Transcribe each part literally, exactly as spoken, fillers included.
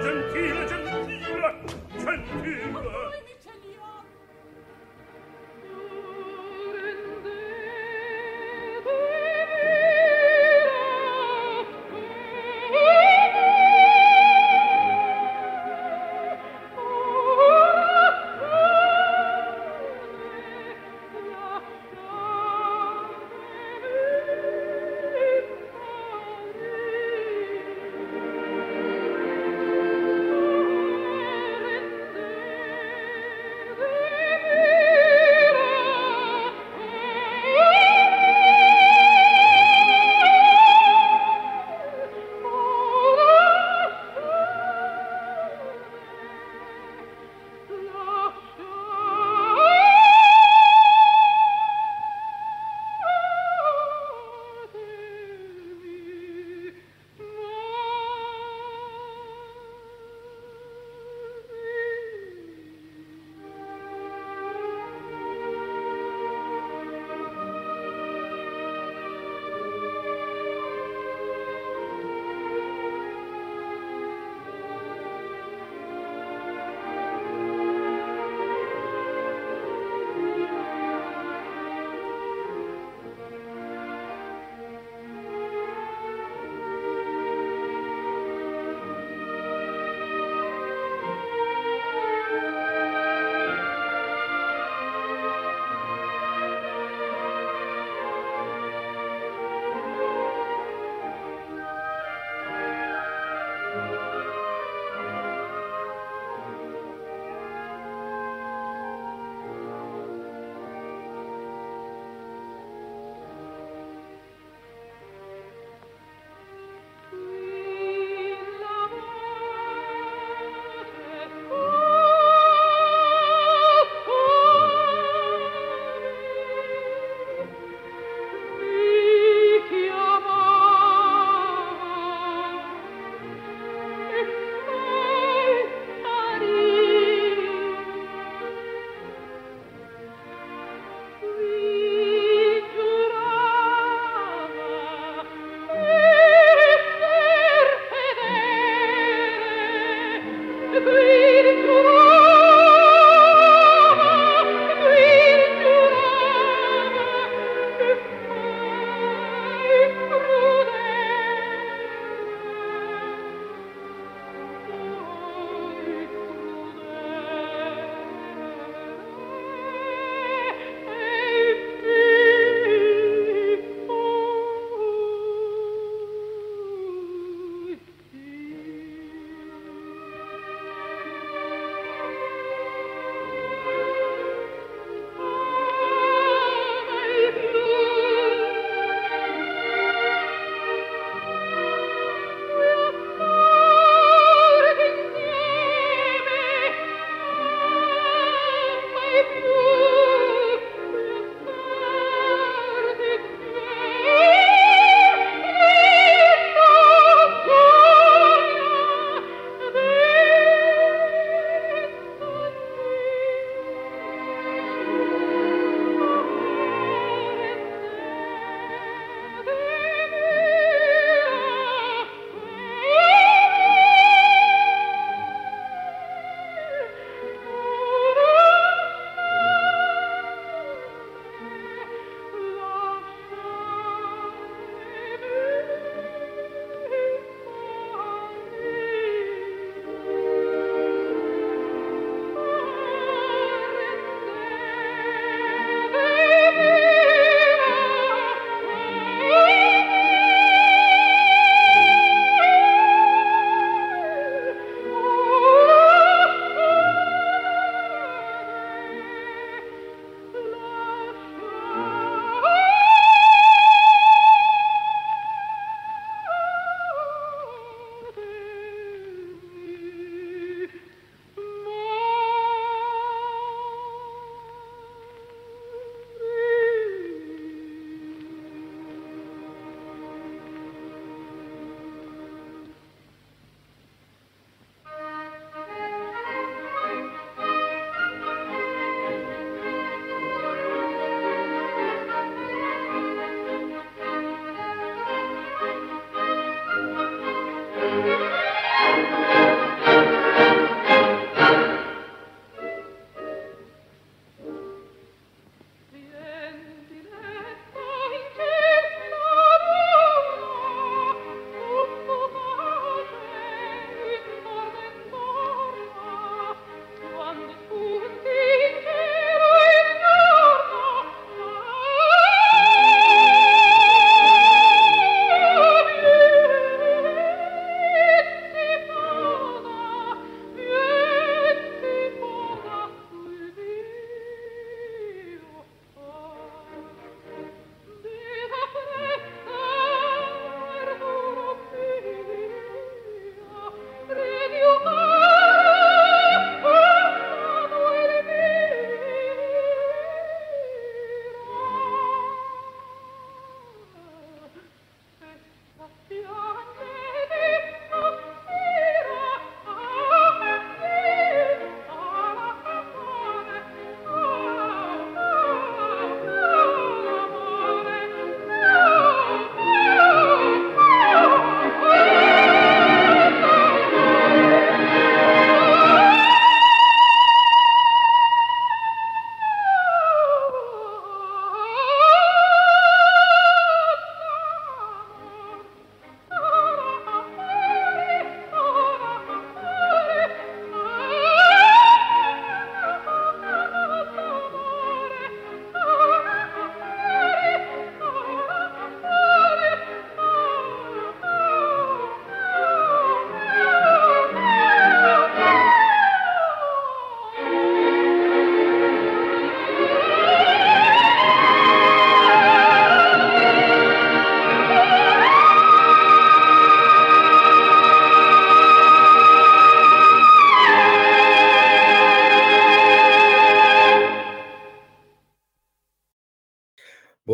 gentile, gentile, gentile.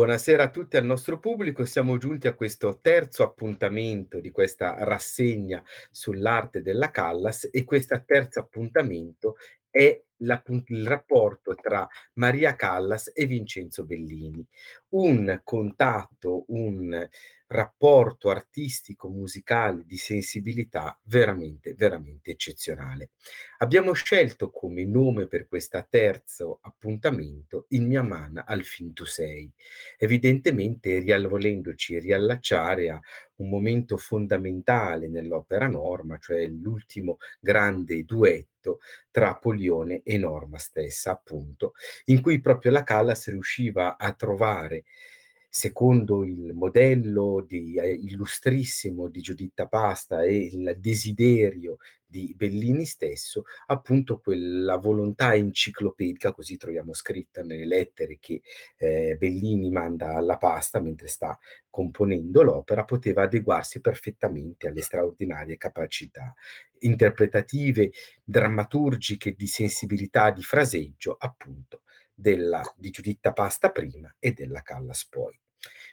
Buonasera a tutti al nostro pubblico, siamo giunti a questo terzo appuntamento di questa rassegna sull'arte della Callas e questo terzo appuntamento è la, il rapporto tra Maria Callas e Vincenzo Bellini, un contatto, un rapporto artistico, musicale, di sensibilità veramente, veramente eccezionale. Abbiamo scelto come nome per questo terzo appuntamento In mia man alfin tu sei, evidentemente riavolendoci riallacciare a un momento fondamentale nell'opera Norma, cioè l'ultimo grande duetto tra Polione e Norma stessa, appunto, in cui proprio la Callas riusciva a trovare, secondo il modello di, eh, illustrissimo di Giuditta Pasta e il desiderio di Bellini stesso, appunto quella volontà enciclopedica, così troviamo scritta nelle lettere che eh, Bellini manda alla Pasta mentre sta componendo l'opera, poteva adeguarsi perfettamente alle straordinarie capacità interpretative, drammaturgiche, di sensibilità, di fraseggio, appunto, della, di Giuditta Pasta prima e della Callas poi.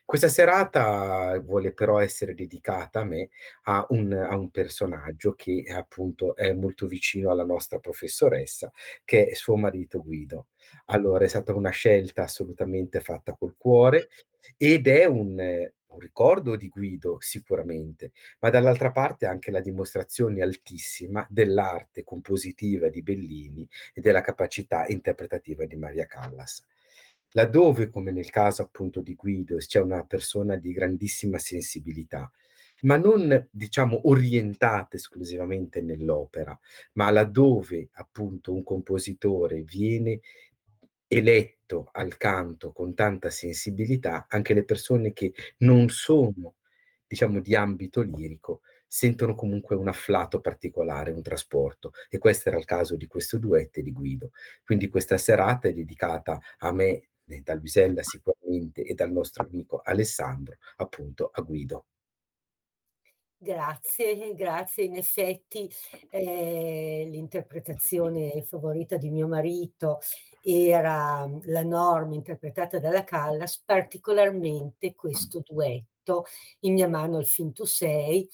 Questa serata vuole però essere dedicata a me, a un, a un personaggio che appunto è molto vicino alla nostra professoressa, che è suo marito Guido. Allora è stata una scelta assolutamente fatta col cuore ed è un... un ricordo di Guido sicuramente, ma dall'altra parte anche la dimostrazione altissima dell'arte compositiva di Bellini e della capacità interpretativa di Maria Callas. Laddove, come nel caso appunto di Guido, c'è una persona di grandissima sensibilità, ma non diciamo orientata esclusivamente nell'opera, ma laddove appunto un compositore viene eletto al canto con tanta sensibilità, anche le persone che non sono, diciamo, di ambito lirico sentono comunque un afflato particolare, un trasporto, e questo era il caso di questo duetto di Guido. Quindi questa serata è dedicata a me, da Luisella sicuramente, e dal nostro amico Alessandro, appunto a Guido. Grazie, grazie. In effetti eh, l'interpretazione favorita di mio marito era la Norma interpretata dalla Callas, particolarmente questo duetto In mia man alfin tu sei,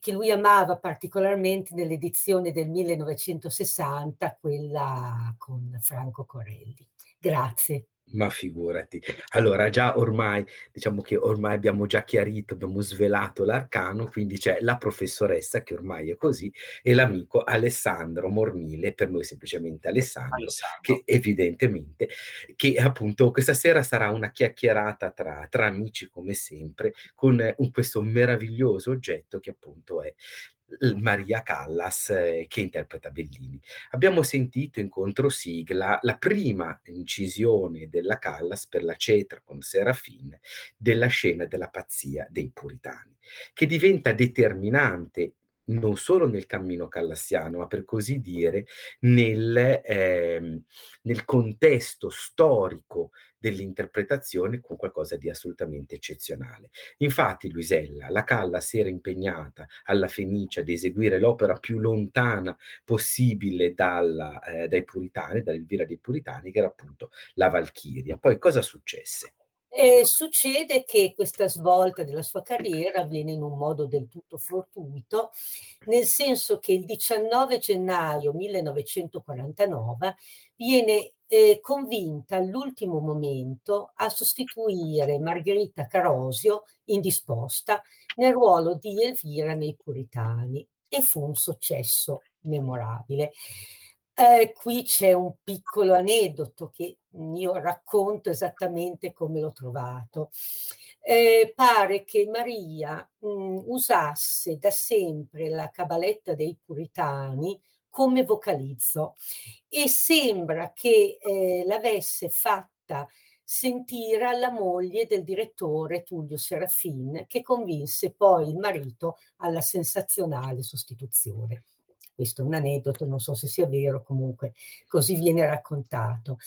che lui amava particolarmente nell'edizione del millenovecentosessanta, quella con Franco Corelli. Grazie. Ma figurati. Allora già ormai, diciamo che ormai abbiamo già chiarito, abbiamo svelato l'arcano, quindi c'è la professoressa, che ormai è così, e l'amico Alessandro Mormile, per noi semplicemente Alessandro, Alessandro. che evidentemente, che appunto questa sera sarà una chiacchierata tra, tra amici come sempre, con un, questo meraviglioso oggetto che appunto è Maria Callas eh, che interpreta Bellini. Abbiamo sentito in controsigla la prima incisione della Callas per la cetra con Serafin della scena della pazzia dei Puritani, che diventa determinante non solo nel cammino callassiano, ma per così dire nel, eh, nel contesto storico dell'interpretazione, con qualcosa di assolutamente eccezionale. Infatti Luisella, la Callas era impegnata alla Fenice ad eseguire l'opera più lontana possibile dalla, eh, dai Puritani, dall'Elvira dei Puritani, che era appunto la Valchiria. Poi cosa successe? Eh, succede che questa svolta della sua carriera avviene in un modo del tutto fortuito, nel senso che il diciannove gennaio millenovecentoquarantanove viene eh, convinta all'ultimo momento a sostituire Margherita Carosio, indisposta, nel ruolo di Elvira nei Puritani, e fu un successo memorabile. Eh, qui c'è un piccolo aneddoto che io racconto esattamente come l'ho trovato. Eh, pare che Maria mh, usasse da sempre la cabaletta dei Puritani come vocalizzo, e sembra che eh, l'avesse fatta sentire alla moglie del direttore Tullio Serafin, che convinse poi il marito alla sensazionale sostituzione. Questo è un aneddoto, non so se sia vero, comunque così viene raccontato.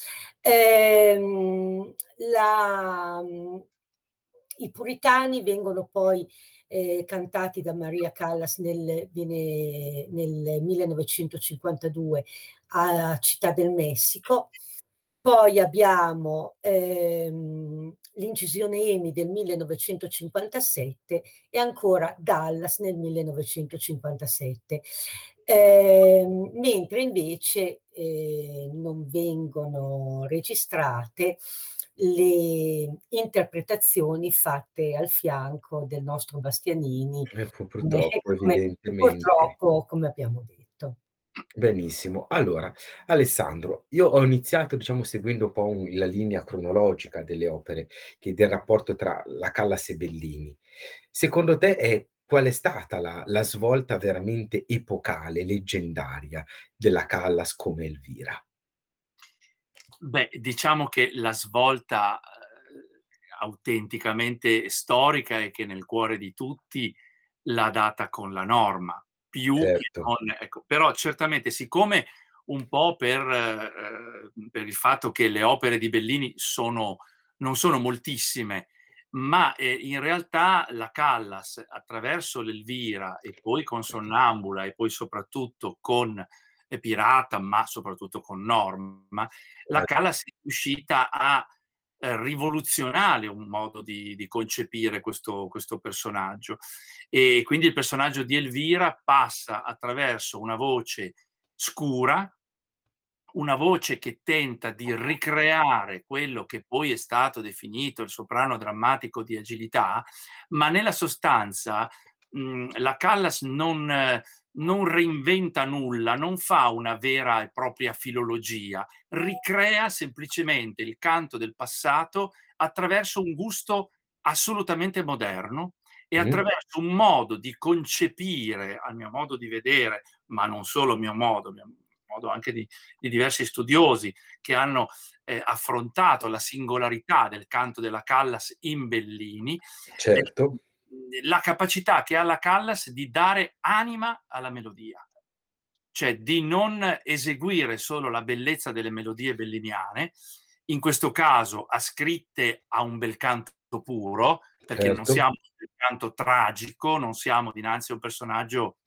Ehm, la, I Puritani vengono poi eh, cantati da Maria Callas nel, viene, nel millenovecentocinquantadue a Città del Messico. Poi abbiamo ehm, l'incisione EMI del millenovecentocinquantasette e ancora Dallas nel millenovecentocinquantasette. Eh, mentre invece eh, non vengono registrate le interpretazioni fatte al fianco del nostro Bastianini, eh, purtroppo, come, evidentemente. purtroppo come abbiamo detto. Benissimo. Allora, Alessandro, io ho iniziato, diciamo, seguendo un po' un, la linea cronologica delle opere, che del rapporto tra la Callas e Bellini. Secondo te è qual è stata la, la svolta veramente epocale, leggendaria della Callas come Elvira? Beh, diciamo che la svolta eh, autenticamente storica è che nel cuore di tutti l'ha data con la Norma, più certo. che non, ecco, però certamente, siccome un po' per, eh, per il fatto che le opere di Bellini sono, non sono moltissime, ma eh, in realtà la Callas attraverso l'Elvira e poi con Sonnambula e poi soprattutto con Pirata, ma soprattutto con Norma, la Callas è riuscita a eh, rivoluzionare un modo di, di concepire questo, questo personaggio, e quindi il personaggio di Elvira passa attraverso una voce scura, una voce che tenta di ricreare quello che poi è stato definito il soprano drammatico di agilità, ma nella sostanza mh, la Callas non... Eh, non reinventa nulla, non fa una vera e propria filologia, ricrea semplicemente il canto del passato attraverso un gusto assolutamente moderno e attraverso un modo di concepire, al mio modo di vedere, ma non solo mio modo, mio modo anche di, di diversi studiosi che hanno eh, affrontato la singolarità del canto della Callas in Bellini. Certo. Eh, la capacità che ha la Callas di dare anima alla melodia, cioè di non eseguire solo la bellezza delle melodie belliniane, in questo caso ascritte a un bel canto puro, perché certo. non siamo di un canto tragico, non siamo dinanzi a un personaggio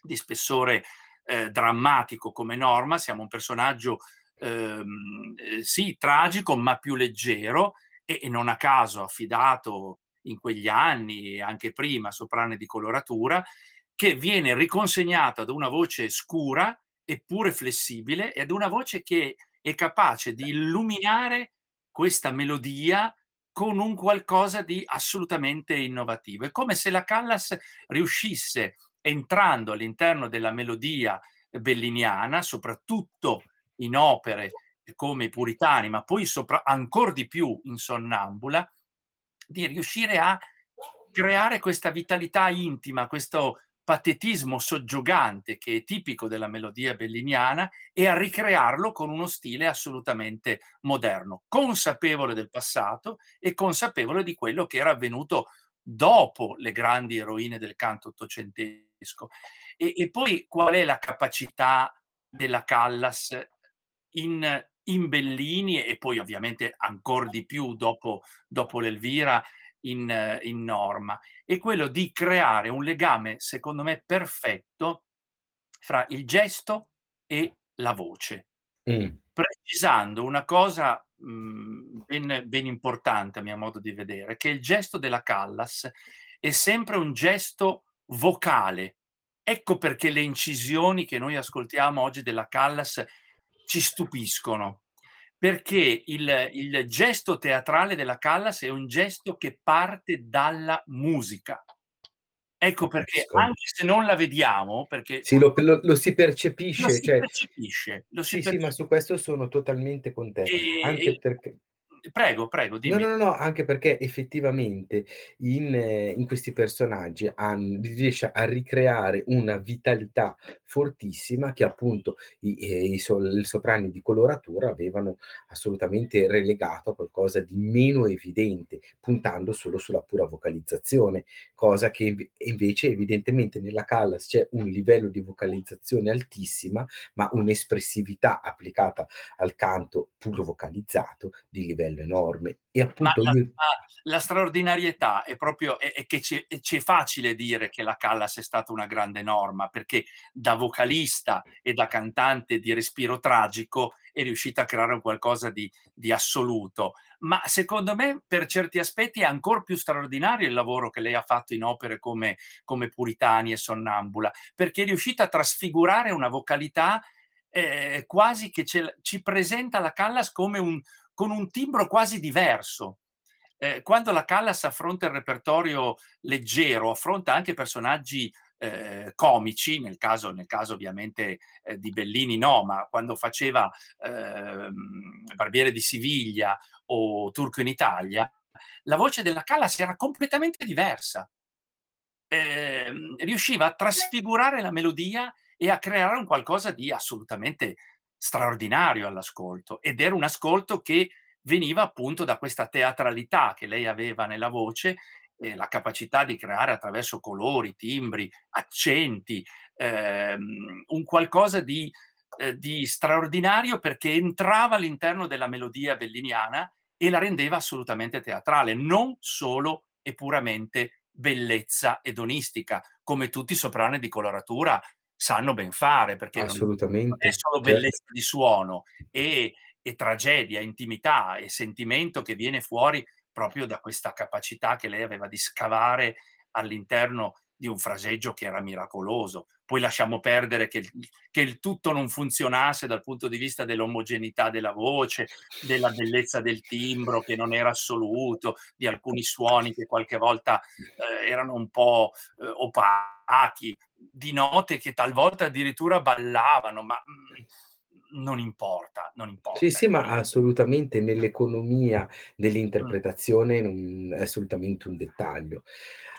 di spessore eh, drammatico come Norma, siamo un personaggio eh, sì tragico ma più leggero e, e non a caso affidato in quegli anni e anche prima soprane di coloratura, che viene riconsegnata ad una voce scura eppure flessibile e ad una voce che è capace di illuminare questa melodia con un qualcosa di assolutamente innovativo. È come se la Callas riuscisse, entrando all'interno della melodia belliniana, soprattutto in opere come I Puritani, ma poi sopra- ancor di più in Sonnambula, di riuscire a creare questa vitalità intima, questo patetismo soggiogante che è tipico della melodia belliniana, e a ricrearlo con uno stile assolutamente moderno, consapevole del passato e consapevole di quello che era avvenuto dopo le grandi eroine del canto ottocentesco. E, e poi qual è la capacità della Callas in in Bellini e poi ovviamente ancor di più dopo, dopo l'Elvira in, in Norma, è quello di creare un legame secondo me perfetto fra il gesto e la voce, mm. precisando una cosa mh, ben, ben importante a mio modo di vedere, che il gesto della Callas è sempre un gesto vocale. Ecco perché le incisioni che noi ascoltiamo oggi della Callas ci stupiscono, perché il, il gesto teatrale della Callas è un gesto che parte dalla musica. Ecco perché, anche se non la vediamo, perché sì, lo, lo, lo si percepisce, lo si cioè, percepisce, lo si sì, percepisce. Sì, ma su questo sono totalmente contento, e, anche e... perché Prego, prego, dimmi. No, no, no, anche perché effettivamente in, in questi personaggi hanno, riesce a ricreare una vitalità fortissima che appunto i, i, sol, i soprani di coloratura avevano assolutamente relegato a qualcosa di meno evidente, puntando solo sulla pura vocalizzazione, cosa che invece evidentemente nella Callas c'è un livello di vocalizzazione altissima, ma un'espressività applicata al canto pur vocalizzato di livello bello, enorme. E appunto ma, io... la, la straordinarietà è proprio è, è che ci è facile dire che la Callas è stata una grande Norma, perché da vocalista e da cantante di respiro tragico è riuscita a creare qualcosa di, di assoluto. Ma secondo me, per certi aspetti, è ancora più straordinario il lavoro che lei ha fatto in opere come, come Puritani e Sonnambula, perché è riuscita a trasfigurare una vocalità eh, quasi che ce, ci presenta la Callas come un, con un timbro quasi diverso. Eh, quando la Callas affronta il repertorio leggero, affronta anche personaggi Eh, comici, nel caso, nel caso ovviamente eh, di Bellini no, ma quando faceva eh, Barbiere di Siviglia o Turco in Italia, la voce della Callas era completamente diversa. Eh, riusciva a trasfigurare la melodia e a creare un qualcosa di assolutamente straordinario all'ascolto, ed era un ascolto che veniva appunto da questa teatralità che lei aveva nella voce, la capacità di creare attraverso colori, timbri, accenti, ehm, un qualcosa di, eh, di straordinario, perché entrava all'interno della melodia belliniana e la rendeva assolutamente teatrale, non solo e puramente bellezza edonistica, come tutti i soprani di coloratura sanno ben fare, perché assolutamente. Non è solo bellezza certo. di suono e, e tragedia, intimità e sentimento che viene fuori proprio da questa capacità che lei aveva di scavare all'interno di un fraseggio che era miracoloso. Poi lasciamo perdere che, che il tutto non funzionasse dal punto di vista dell'omogeneità della voce, della bellezza del timbro che non era assoluto, di alcuni suoni che qualche volta eh, erano un po' eh, opachi, di note che talvolta addirittura ballavano, ma... non importa, non importa. Sì, sì, ma assolutamente nell'economia dell'interpretazione non è assolutamente un dettaglio.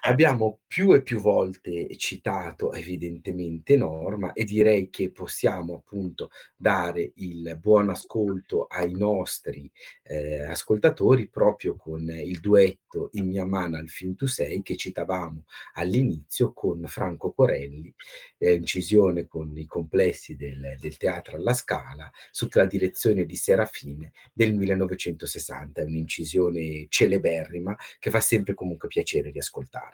Abbiamo più e più volte citato evidentemente Norma, e direi che possiamo appunto dare il buon ascolto ai nostri eh, ascoltatori proprio con il duetto In mia man alfin tu sei, che citavamo all'inizio, con Franco Corelli, eh, incisione con i complessi del, del teatro alla Scala sotto la direzione di Serafin del millenovecentosessanta. È un'incisione celeberrima che fa sempre comunque piacere di ascoltare.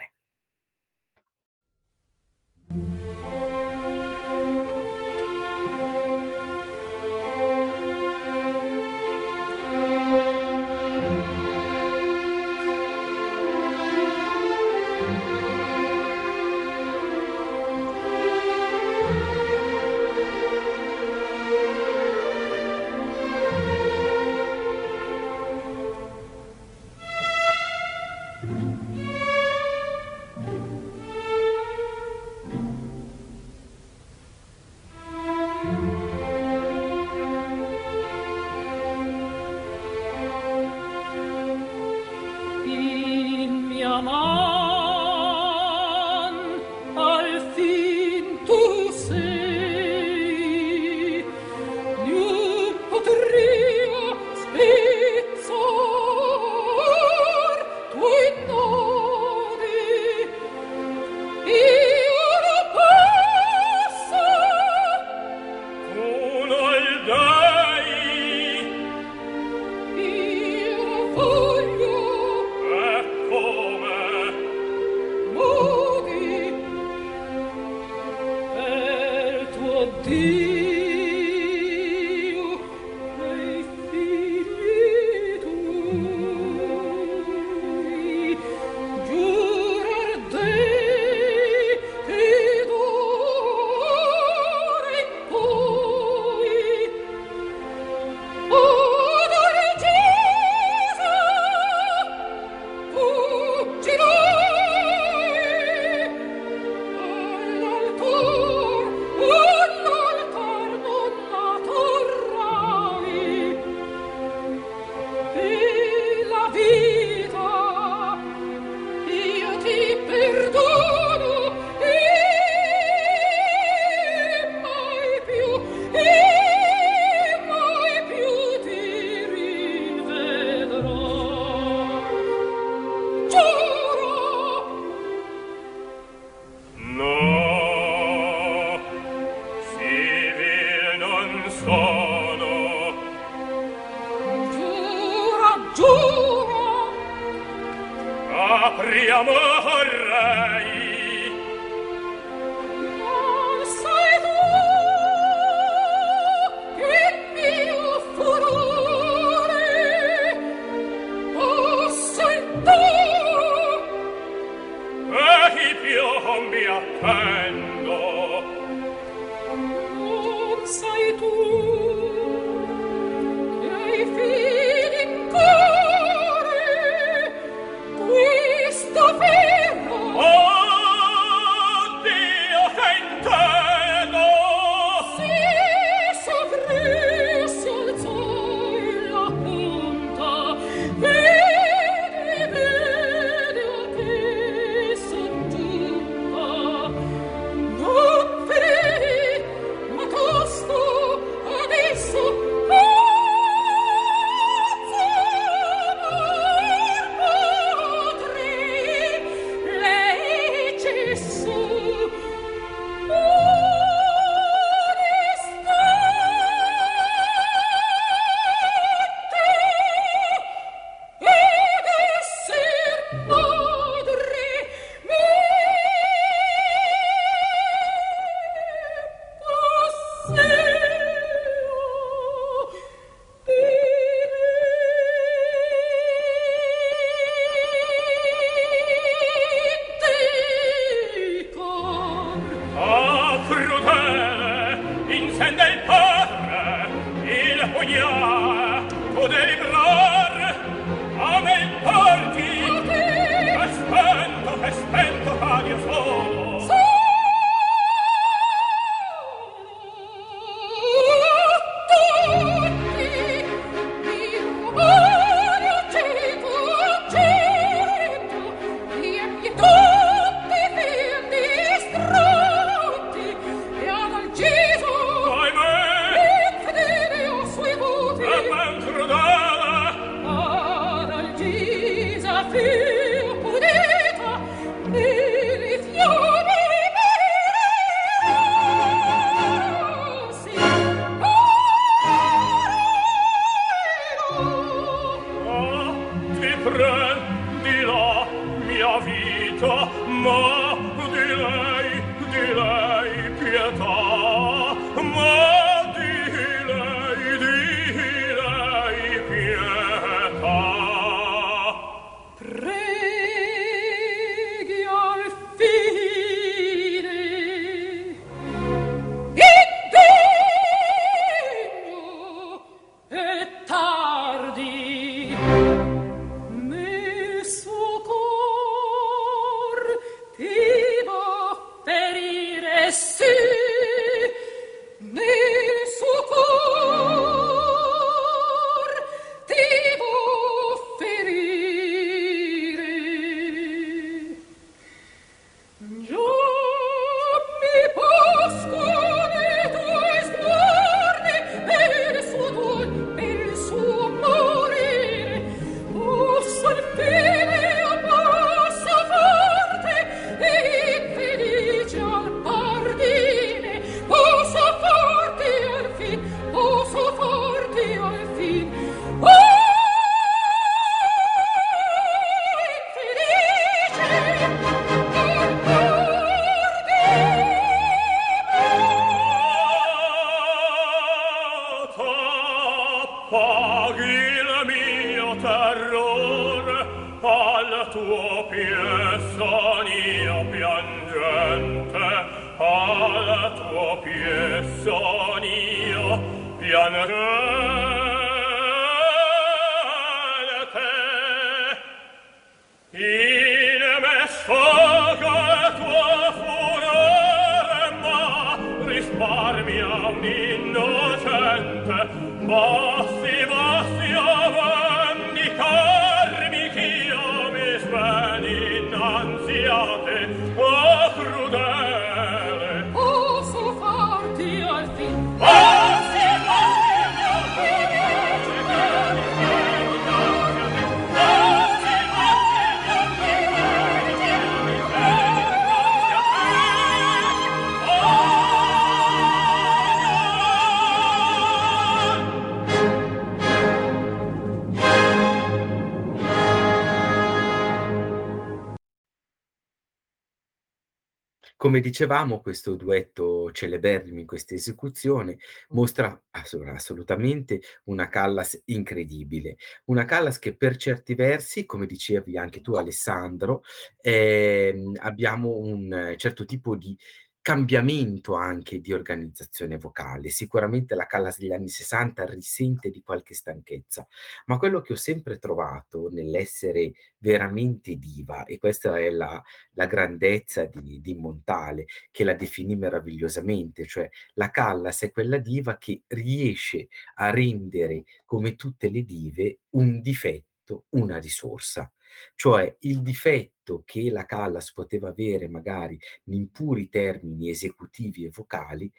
Come dicevamo, questo duetto celeberrimo in questa esecuzione mostra ass- assolutamente una Callas incredibile, una Callas che per certi versi, come dicevi anche tu Alessandro, ehm, abbiamo un certo tipo di cambiamento anche di organizzazione vocale. Sicuramente la Callas degli anni sessanta risente di qualche stanchezza, ma quello che ho sempre trovato nell'essere veramente diva, e questa è la, la grandezza di, di Montale, che la definì meravigliosamente, cioè la Callas è quella diva che riesce a rendere, come tutte le dive, un difetto una risorsa. Cioè il difetto che la Callas poteva avere magari in impuri termini esecutivi e vocali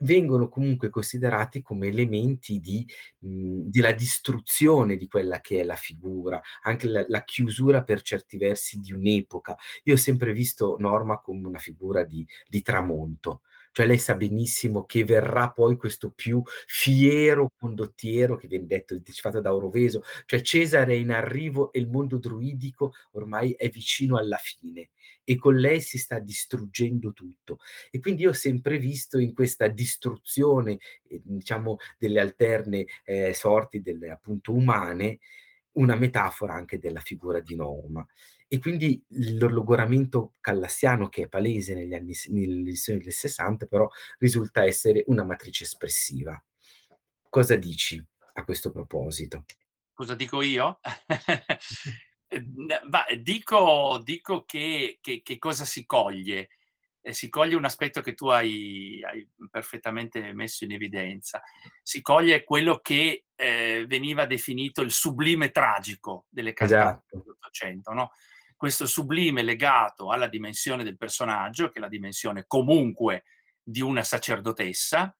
vengono comunque considerati come elementi di, mh, della distruzione di quella che è la figura, anche la, la chiusura per certi versi di un'epoca. Io ho sempre visto Norma come una figura di, di tramonto, cioè lei sa benissimo che verrà poi questo più fiero condottiero che viene detto, anticipato da Oroveso, cioè Cesare è in arrivo e il mondo druidico ormai è vicino alla fine e con lei si sta distruggendo tutto. E quindi io ho sempre visto in questa distruzione, eh, diciamo, delle alterne eh, sorti delle, appunto, umane, una metafora anche della figura di Norma. E quindi il logoramento callassiano, che è palese negli anni nelle del sessanta, però risulta essere una matrice espressiva. Cosa dici a questo proposito? Cosa dico io? Ma dico dico che, che, che cosa si coglie. Eh, si coglie un aspetto che tu hai, hai perfettamente messo in evidenza. Si coglie quello che eh, veniva definito il sublime tragico delle cantate dell'Ottocento, no? Questo sublime legato alla dimensione del personaggio, che è la dimensione comunque di una sacerdotessa,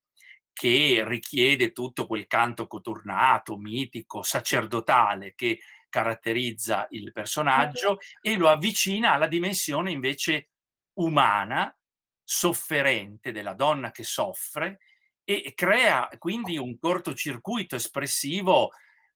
che richiede tutto quel canto coturnato, mitico, sacerdotale che caratterizza il personaggio e lo avvicina alla dimensione invece umana, sofferente, della donna che soffre, e crea quindi un cortocircuito espressivo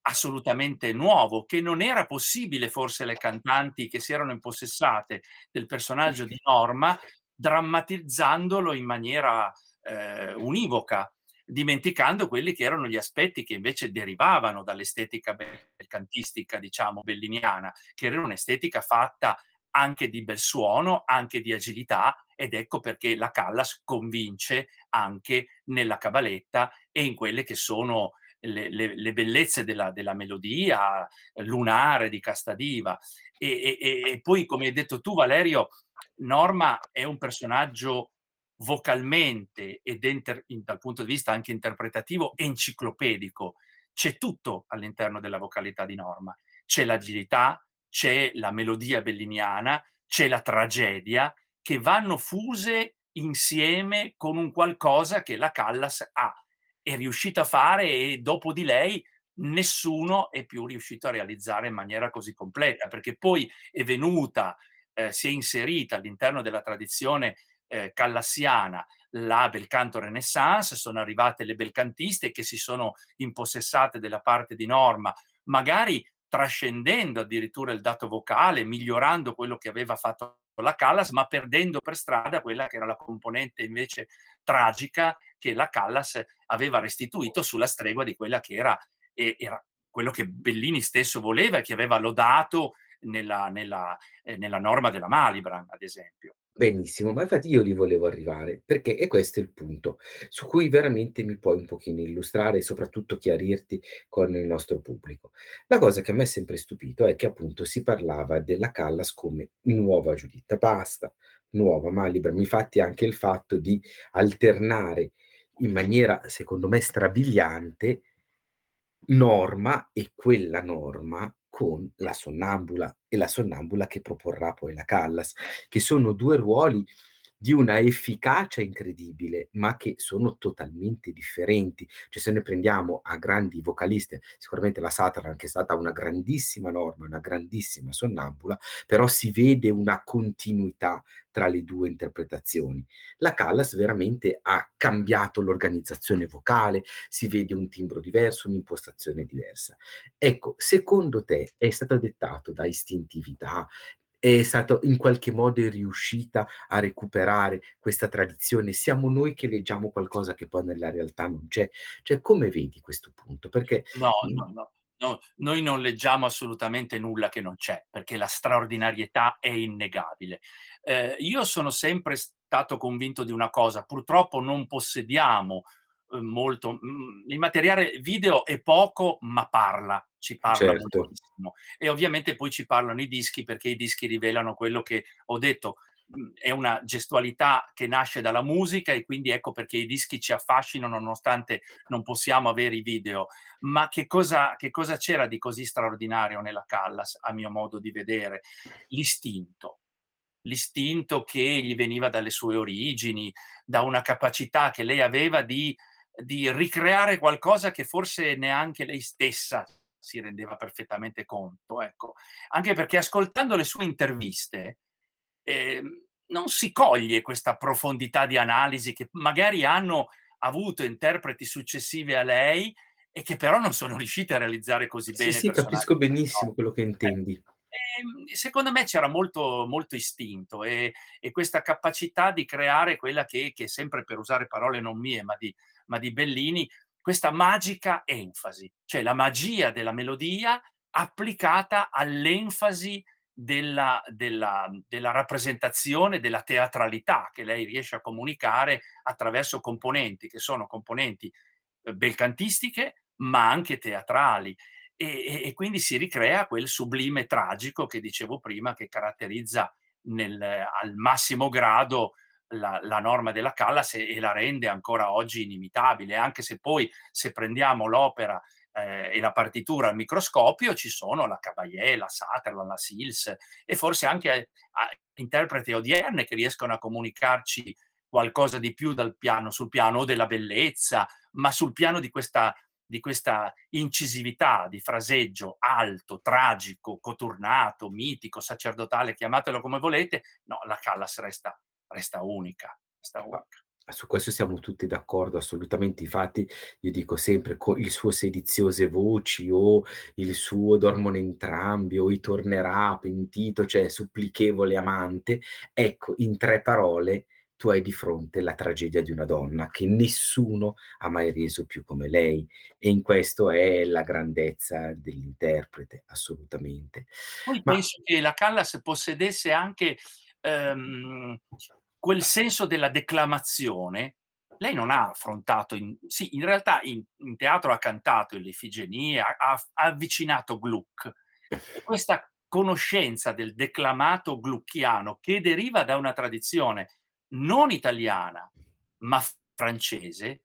assolutamente nuovo, che non era possibile forse alle cantanti che si erano impossessate del personaggio di Norma, drammatizzandolo in maniera eh, univoca, dimenticando quelli che erano gli aspetti che invece derivavano dall'estetica be- cantistica, diciamo, belliniana, che era un'estetica fatta anche di bel suono, anche di agilità, ed ecco perché la Callas convince anche nella cabaletta e in quelle che sono le, le, le bellezze della, della melodia lunare di Castadiva. E, e, e poi, come hai detto tu, Valerio, Norma è un personaggio vocalmente ed enter, dal punto di vista anche interpretativo enciclopedico. C'è tutto all'interno della vocalità di Norma. C'è l'agilità, c'è la melodia belliniana, c'è la tragedia, che vanno fuse insieme con un qualcosa che la Callas ha, è riuscita a fare, e dopo di lei nessuno è più riuscito a realizzare in maniera così completa, perché poi è venuta, eh, si è inserita all'interno della tradizione eh, callassiana la belcanto Renaissance, sono arrivate le belcantiste che si sono impossessate della parte di Norma, magari trascendendo addirittura il dato vocale, migliorando quello che aveva fatto la Callas, ma perdendo per strada quella che era la componente invece tragica che la Callas aveva restituito sulla stregua di quella che era, eh, era quello che Bellini stesso voleva e che aveva lodato nella, nella, eh, nella Norma della Malibran, ad esempio. Benissimo, ma infatti io li volevo arrivare, perché e questo è il punto su cui veramente mi puoi un pochino illustrare e soprattutto chiarirti con il nostro pubblico. La cosa che a me è sempre stupito è che appunto si parlava della Callas come nuova Giuditta Pasta, nuova Malibran, infatti anche il fatto di alternare in maniera secondo me strabiliante Norma e quella Norma con la Sonnambula e la Sonnambula che proporrà poi la Callas, che sono due ruoli di una efficacia incredibile, ma che sono totalmente differenti. Cioè, se noi prendiamo a grandi vocaliste, sicuramente la Satana è stata una grandissima Norma, una grandissima Sonnambula, però si vede una continuità tra le due interpretazioni. La Callas veramente ha cambiato l'organizzazione vocale, si vede un timbro diverso, un'impostazione diversa. Ecco, secondo te è stato dettato da istintività, è stato in qualche modo è riuscita a recuperare questa tradizione. Siamo noi che leggiamo qualcosa che poi nella realtà non c'è. Cioè, come vedi questo punto? Perché no, no, no, no, noi non leggiamo assolutamente nulla che non c'è, perché la straordinarietà è innegabile. Eh, io sono sempre stato convinto di una cosa: purtroppo non possediamo eh, molto. Il materiale video è poco, ma parla. Ci parla certo. Moltissimo. E ovviamente poi ci parlano i dischi, perché i dischi rivelano quello che ho detto, è una gestualità che nasce dalla musica, e quindi ecco perché i dischi ci affascinano nonostante non possiamo avere i video. Ma che cosa, che cosa c'era di così straordinario nella Callas, a mio modo di vedere? L'istinto. L'istinto che gli veniva dalle sue origini, da una capacità che lei aveva di, di ricreare qualcosa che forse neanche lei stessa si rendeva perfettamente conto, ecco. Anche perché ascoltando le sue interviste eh, non si coglie questa profondità di analisi che magari hanno avuto interpreti successivi a lei e che però non sono riusciti a realizzare così bene. Sì, sì, capisco benissimo quello che intendi. Eh, eh, secondo me c'era molto, molto istinto e, e questa capacità di creare quella che, che sempre, per usare parole non mie, ma di, ma di Bellini, questa magica enfasi, cioè la magia della melodia applicata all'enfasi della, della, della rappresentazione, della teatralità che lei riesce a comunicare attraverso componenti, che sono componenti belcantistiche, ma anche teatrali. E, e quindi si ricrea quel sublime tragico che dicevo prima, che caratterizza nel, al massimo grado La, la Norma della Callas e, e la rende ancora oggi inimitabile, anche se poi, se prendiamo l'opera eh, e la partitura al microscopio, ci sono la Cavaillé, la Sutherland, la Sills e forse anche eh, interpreti odierne che riescono a comunicarci qualcosa di più dal piano, sul piano della bellezza, ma sul piano di questa, di questa incisività di fraseggio alto, tragico, coturnato, mitico, sacerdotale, chiamatelo come volete. No, la Callas resta Resta unica, resta unica. Su questo siamo tutti d'accordo, assolutamente. Infatti, io dico sempre: con il suo Sediziose voci o il suo Dormono entrambi o I tornerà pentito, cioè Supplichevole amante, ecco, in tre parole tu hai di fronte la tragedia di una donna che nessuno ha mai reso più come lei, e in questo è la grandezza dell'interprete, assolutamente. Poi Ma... penso che la Callas possedesse anche quel senso della declamazione. Lei non ha affrontato, in, sì, in realtà in, in teatro ha cantato l'Efigenie, ha, ha avvicinato Gluck. Questa conoscenza del declamato gluckiano, che deriva da una tradizione non italiana ma francese,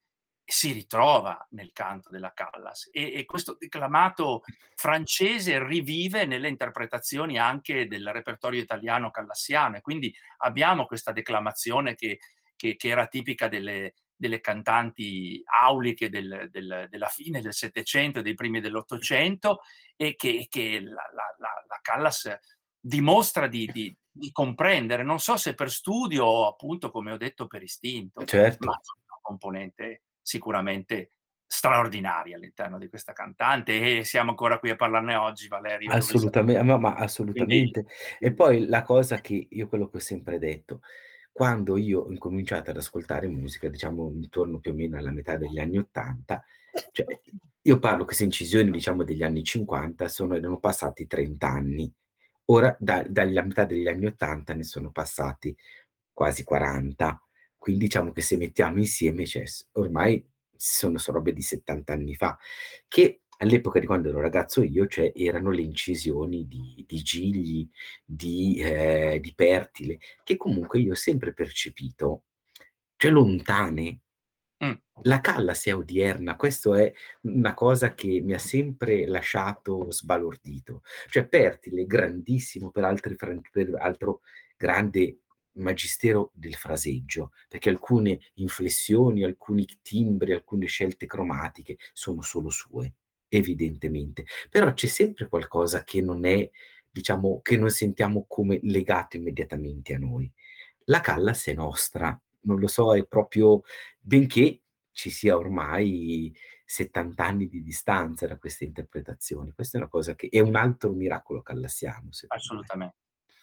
si ritrova nel canto della Callas, e, e questo declamato francese rivive nelle interpretazioni anche del repertorio italiano callassiano, e quindi abbiamo questa declamazione che, che, che era tipica delle, delle cantanti auliche del, del, della fine del Settecento e dei primi dell'Ottocento, e che, che la, la, la, la Callas dimostra di, di, di comprendere, non so se per studio o appunto, come ho detto, per istinto. Certo. Ma è una componente sicuramente straordinaria all'interno di questa cantante, e siamo ancora qui a parlarne oggi, Valerio. Assolutamente, ma, ma assolutamente. Quindi... E poi la cosa che io, quello che ho sempre detto, quando io ho incominciato ad ascoltare musica, diciamo intorno più o meno alla metà degli anni Ottanta, cioè, io parlo queste incisioni, diciamo, degli anni cinquanta, sono, erano passati trenta anni, ora da, dalla metà degli anni Ottanta ne sono passati quasi quaranta. Quindi diciamo che se mettiamo insieme, cioè, ormai sono, sono robe di settanta anni fa, che all'epoca di quando ero ragazzo io, cioè, erano le incisioni di, di Gigli, di, eh, di Pertile, che comunque io ho sempre percepito, cioè, lontane. Mm. La Callas è odierna, questo è una cosa che mi ha sempre lasciato sbalordito. Cioè, Pertile, grandissimo per, altri, per altro grande magistero del fraseggio, perché alcune inflessioni, alcuni timbri, alcune scelte cromatiche sono solo sue, evidentemente, però c'è sempre qualcosa che non è, diciamo, che non sentiamo come legato immediatamente a noi. La Callas è nostra, non lo so, è proprio, benché ci sia ormai settanta anni di distanza da queste interpretazioni, questa è una cosa che è un altro miracolo callassiano, secondo me. Assolutamente.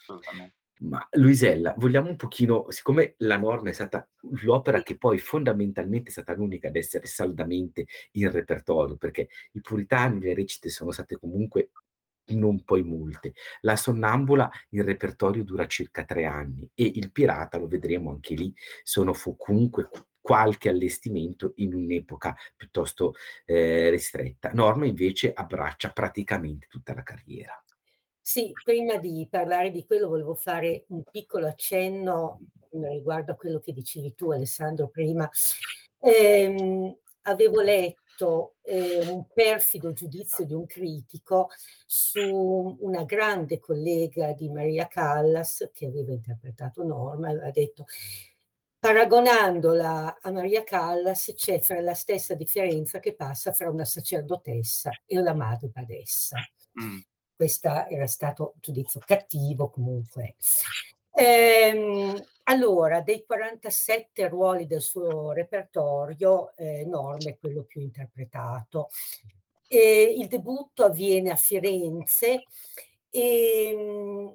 assolutamente. Ma Luisella, vogliamo un pochino, siccome la Norma è stata l'opera che poi fondamentalmente è stata l'unica ad essere saldamente in repertorio, perché i Puritani, le recite sono state comunque non poi molte. La Sonnambula in repertorio dura circa tre anni e Il Pirata, lo vedremo anche lì, sono fu comunque qualche allestimento in un'epoca piuttosto eh, ristretta. Norma invece abbraccia praticamente tutta la carriera. Sì, prima di parlare di quello volevo fare un piccolo accenno riguardo a quello che dicevi tu, Alessandro, prima. Ehm, avevo letto eh, un perfido giudizio di un critico su una grande collega di Maria Callas che aveva interpretato Norma, aveva detto: paragonandola a Maria Callas c'è fra la stessa differenza che passa fra una sacerdotessa e una madre badessa. Mm. Questo era stato un giudizio cattivo comunque. Ehm, allora, dei quarantasette ruoli del suo repertorio, eh, Norma è quello più interpretato. E il debutto avviene a Firenze e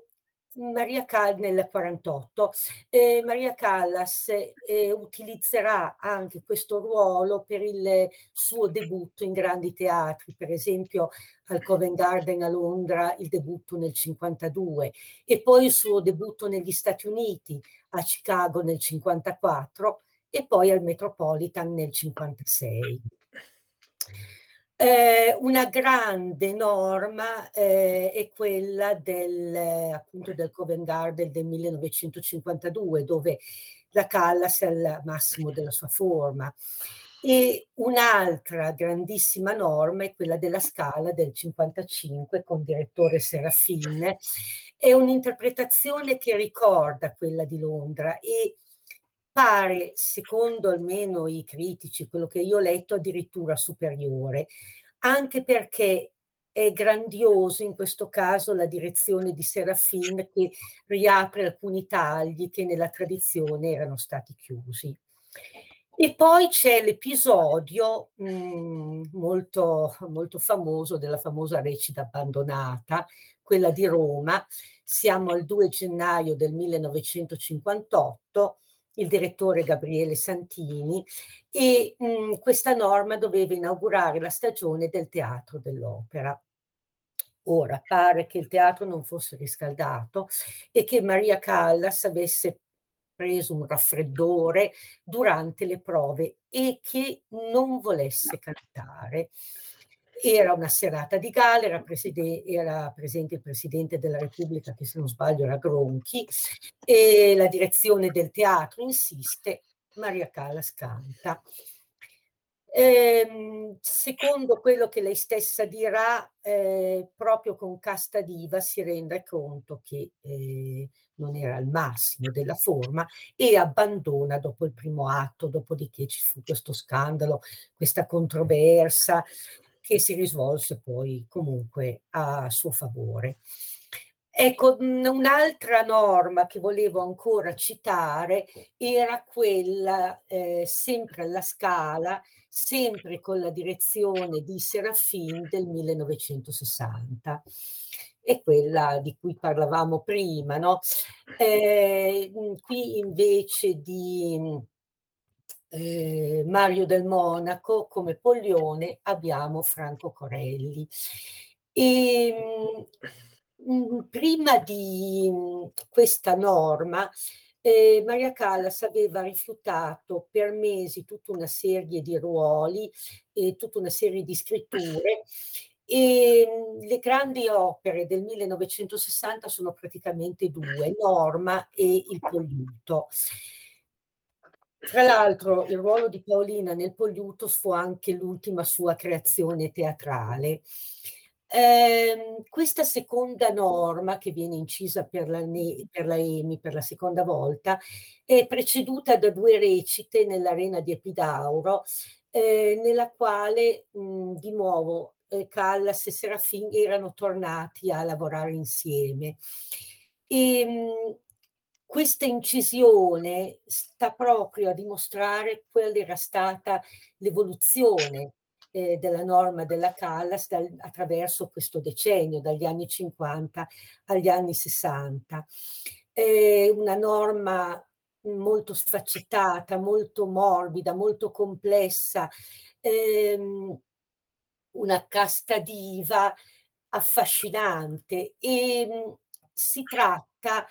Maria Callas nel quarantotto. Eh, Maria Callas eh, utilizzerà anche questo ruolo per il suo debutto in grandi teatri, per esempio al Covent Garden a Londra il debutto nel cinquantadue e poi il suo debutto negli Stati Uniti a Chicago nel cinquantaquattro e poi al Metropolitan nel cinquantasei. Eh, una grande Norma eh, è quella del, appunto, del Covent Garden del millenovecentocinquantadue, dove la Callas è al massimo della sua forma. E un'altra grandissima Norma è quella della Scala del cinquantacinque con direttore Serafin. È un'interpretazione che ricorda quella di Londra e pare, secondo almeno i critici, quello che io ho letto, addirittura superiore, anche perché è grandioso in questo caso la direzione di Serafin che riapre alcuni tagli che nella tradizione erano stati chiusi. E poi c'è l'episodio mh, molto, molto famoso della famosa recita abbandonata, quella di Roma. Siamo al due gennaio del millenovecentocinquantotto, il direttore Gabriele Santini, e mh, questa Norma doveva inaugurare la stagione del Teatro dell'Opera. Ora, pare che il teatro non fosse riscaldato e che Maria Callas avesse preso un raffreddore durante le prove e che non volesse cantare. Era una serata di gala, era, preside- era presente il Presidente della Repubblica, che se non sbaglio era Gronchi, e la direzione del teatro insiste, Maria Callas canta. Ehm, secondo quello che lei stessa dirà, eh, proprio con Casta Diva si rende conto che eh, non era al massimo della forma e abbandona dopo il primo atto, dopodiché ci fu questo scandalo, questa controversa, che si risvolse poi comunque a suo favore. Ecco, un'altra Norma che volevo ancora citare era quella eh, sempre alla Scala, sempre con la direzione di Serafin del millenovecentosessanta. È quella di cui parlavamo prima, no? Eh, qui invece di Eh, Mario del Monaco come Pollione abbiamo Franco Corelli. E, mh, prima di mh, questa Norma eh, Maria Callas aveva rifiutato per mesi tutta una serie di ruoli e tutta una serie di scritture e mh, le grandi opere del millenovecentosessanta sono praticamente due, Norma e il Poliuto. Tra l'altro il ruolo di Paolina nel Poliuto fu anche l'ultima sua creazione teatrale. Eh, questa seconda Norma, che viene incisa per la, per la EMI per la seconda volta, è preceduta da due recite nell'Arena di Epidauro, eh, nella quale mh, di nuovo eh, Callas e Serafin erano tornati a lavorare insieme. E, mh, Questa incisione sta proprio a dimostrare quella era stata l'evoluzione eh, della Norma, della Callas, dal, attraverso questo decennio, dagli anni cinquanta agli anni sessanta. È una Norma molto sfaccettata, molto morbida, molto complessa, ehm, una casta diva affascinante, e si tratta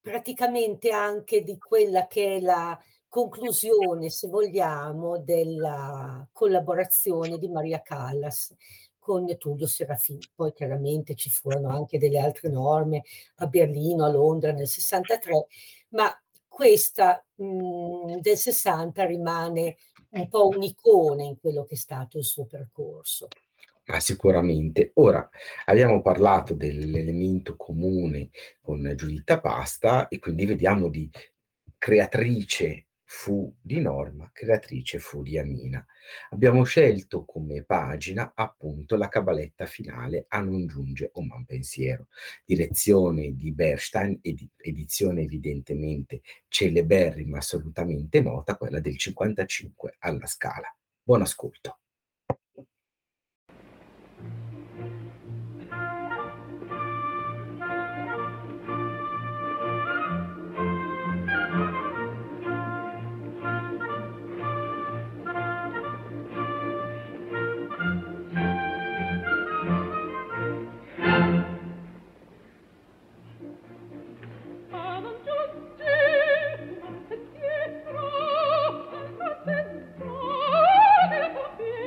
praticamente anche di quella che è la conclusione, se vogliamo, della collaborazione di Maria Callas con Tullio Serafin. Poi chiaramente ci furono anche delle altre Norme a Berlino, a Londra nel sessantatré, ma questa mh, del sessanta rimane un po' un'icona in quello che è stato il suo percorso. Ah, sicuramente. Ora, abbiamo parlato dell'elemento comune con Giuditta Pasta, e quindi vediamo di creatrice fu di Norma, creatrice fu di Amina. Abbiamo scelto come pagina appunto la cabaletta finale A non giunge un man pensiero, direzione di Bernstein, ed- edizione evidentemente celeberrima, assolutamente nota, quella del cinquantacinque alla Scala. Buon ascolto. Yeah.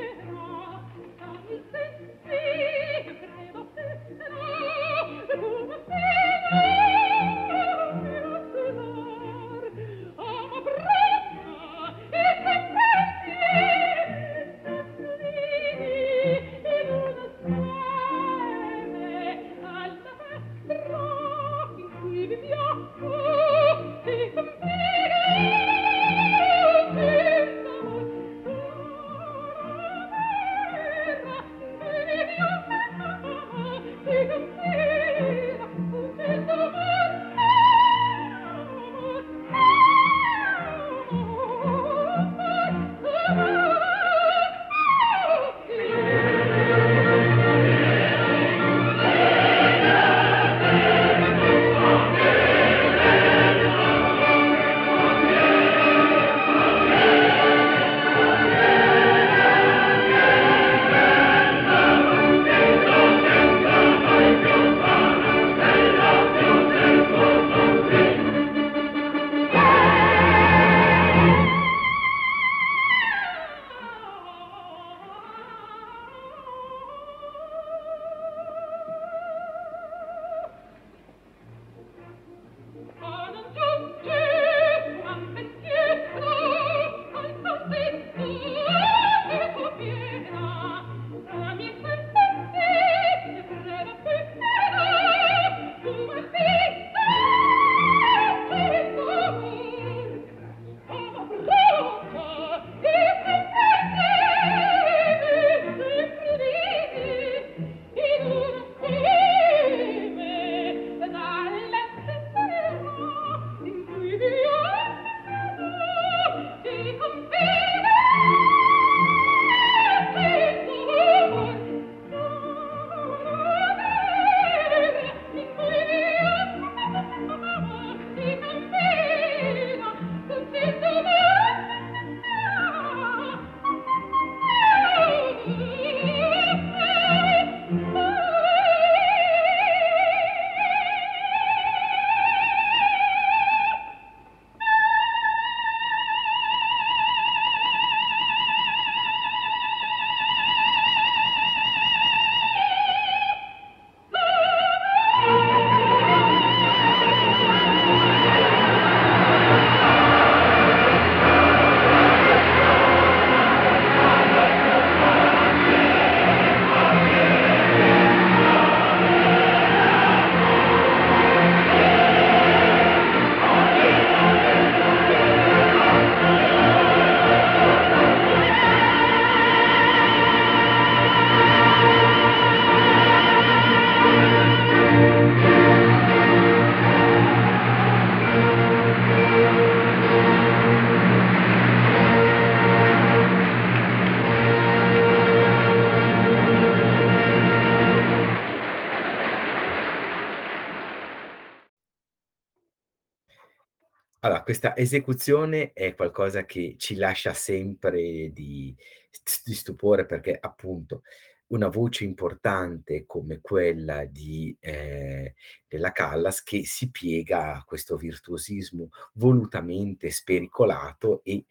questa esecuzione è qualcosa che ci lascia sempre di, di stupore, perché appunto una voce importante come quella di, eh, della Callas, che si piega a questo virtuosismo volutamente spericolato e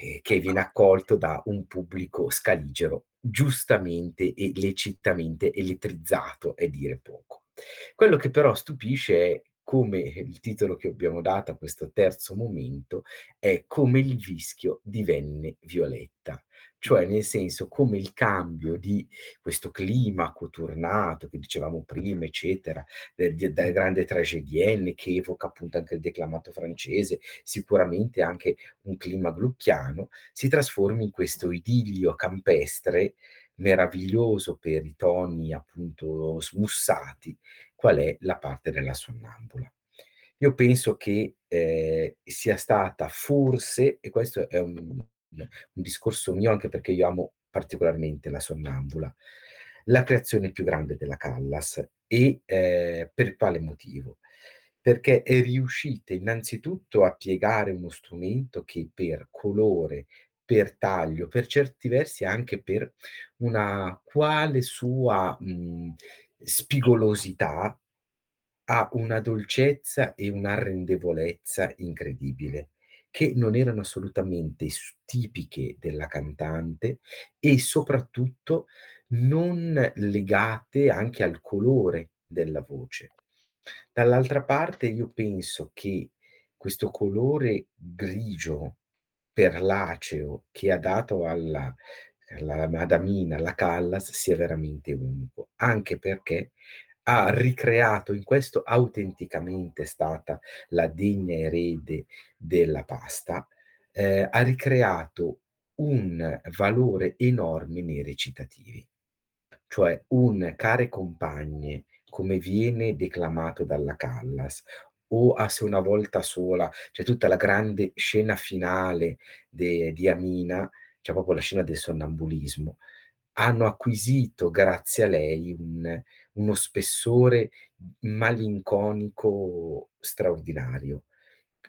eh, che viene accolto da un pubblico scaligero, giustamente e lecitamente elettrizzato, è dire poco. Quello che però stupisce è come il titolo che abbiamo dato a questo terzo momento è come il vischio divenne violetta, cioè nel senso come il cambio di questo clima coturnato che dicevamo prima, eccetera, dalla grande tragédienne che evoca appunto anche il declamato francese, sicuramente anche un clima glucchiano, si trasformi in questo idillio campestre meraviglioso per i toni appunto smussati, qual è la parte della sonnambula. Io penso che eh, sia stata forse, e questo è un, un discorso mio anche perché io amo particolarmente la sonnambula, la creazione più grande della Callas. E eh, per quale motivo? Perché è riuscita innanzitutto a piegare uno strumento che per colore, per taglio, per certi versi anche per una quale sua mh, spigolosità, ha una dolcezza e un'arrendevolezza incredibile, che non erano assolutamente tipiche della cantante e soprattutto non legate anche al colore della voce. Dall'altra parte io penso che questo colore grigio perlaceo che ha dato alla, alla Madamina, alla Callas, sia veramente unico, anche perché ha ricreato in questo autenticamente stata la degna erede della Pasta, eh, ha ricreato un valore enorme nei recitativi, cioè un Care compagne come viene declamato dalla Callas, o a Se una volta sola, cioè tutta la grande scena finale de, di Amina, cioè proprio la scena del sonnambulismo, hanno acquisito grazie a lei un, uno spessore malinconico straordinario.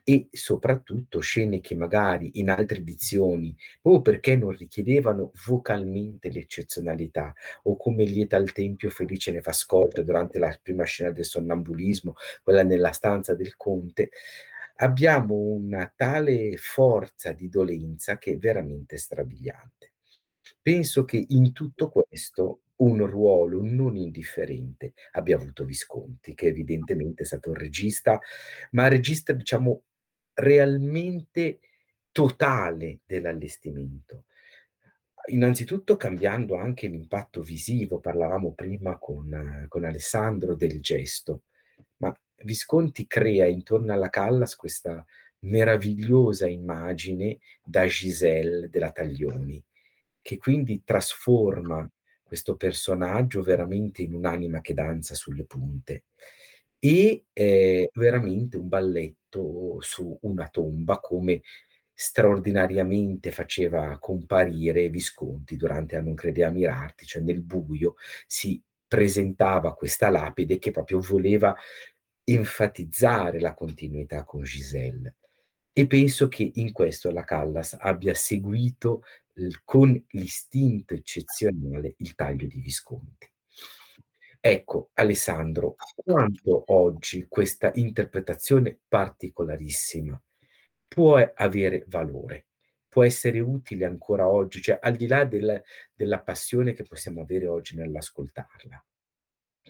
E soprattutto scene che magari in altre edizioni, o perché non richiedevano vocalmente l'eccezionalità, o come Lieta al tempio felice ne fa scorta durante la prima scena del sonnambulismo, quella nella stanza del conte, abbiamo una tale forza di dolenza che è veramente strabiliante. Penso che in tutto questo un ruolo non indifferente abbia avuto Visconti, che evidentemente è stato un regista, ma regista diciamo realmente totale dell'allestimento, innanzitutto cambiando anche l'impatto visivo. Parlavamo prima con, con Alessandro del gesto, ma Visconti crea intorno alla Callas questa meravigliosa immagine da Giselle della Taglioni, che quindi trasforma questo personaggio veramente in un'anima che danza sulle punte, e eh, veramente un balletto su una tomba, come straordinariamente faceva comparire Visconti durante A non credere a mirarti, cioè nel buio si presentava questa lapide che proprio voleva enfatizzare la continuità con Giselle. E penso che in questo la Callas abbia seguito con l'istinto eccezionale il taglio di Visconti. Ecco, Alessandro, quanto oggi questa interpretazione particolarissima può avere valore, può essere utile ancora oggi, cioè al di là del, della passione che possiamo avere oggi nell'ascoltarla?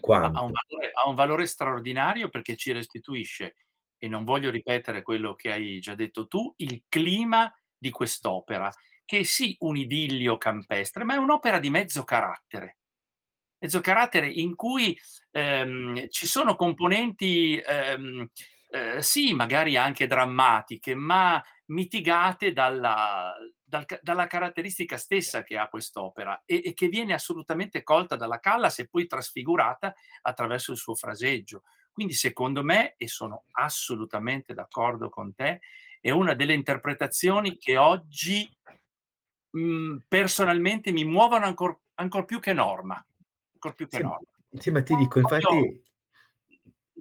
Quanto? Ha un valore, ha un valore straordinario, perché ci restituisce, e non voglio ripetere quello che hai già detto tu, il clima di quest'opera, che è sì un idillio campestre, ma è un'opera di mezzo carattere, mezzo carattere in cui ehm, ci sono componenti, ehm, eh, sì, magari anche drammatiche, ma mitigate dalla, dal, dalla caratteristica stessa che ha quest'opera, e, e che viene assolutamente colta dalla Callas e poi trasfigurata attraverso il suo fraseggio. Quindi secondo me, e sono assolutamente d'accordo con te, è una delle interpretazioni che oggi mh, personalmente mi muovono ancora ancor più che Norma. Ancor più che sì, Norma. Sì, ma ti dico, proprio, infatti...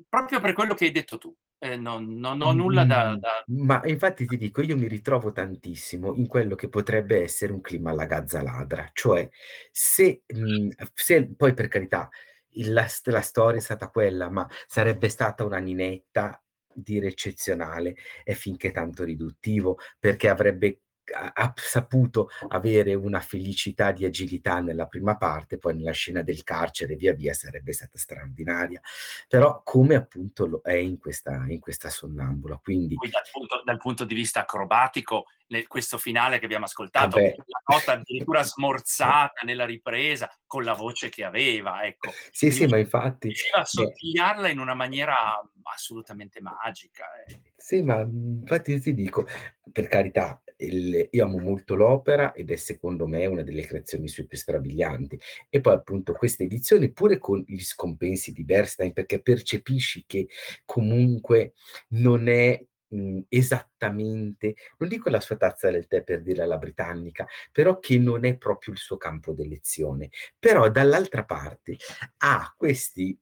proprio per quello che hai detto tu. Eh, no, non ho nulla da, da... Ma infatti ti dico, io mi ritrovo tantissimo in quello che potrebbe essere un clima alla Gazza Ladra, cioè se, mh, se poi per carità la, la storia è stata quella, ma sarebbe stata una ninetta dire eccezionale e finché tanto riduttivo, perché avrebbe ha saputo avere una felicità di agilità nella prima parte, poi nella scena del carcere via via sarebbe stata straordinaria, però come appunto lo è in questa, in questa Sonnambula. Quindi dal punto, dal punto di vista acrobatico nel, questo finale che abbiamo ascoltato, vabbè, la nota addirittura smorzata nella ripresa con la voce che aveva, ecco, sì sì, ma infatti sottigliarla in una maniera assolutamente magica, eh. Sì, ma infatti ti dico, per carità, Il, io amo molto l'opera ed è secondo me una delle creazioni sue più strabilianti, e poi appunto questa edizione pure con gli scompensi di Bernstein, perché percepisci che comunque non è mh, esattamente, non dico la sua tazza del tè per dire alla britannica, però che non è proprio il suo campo d'elezione, però dall'altra parte ha questi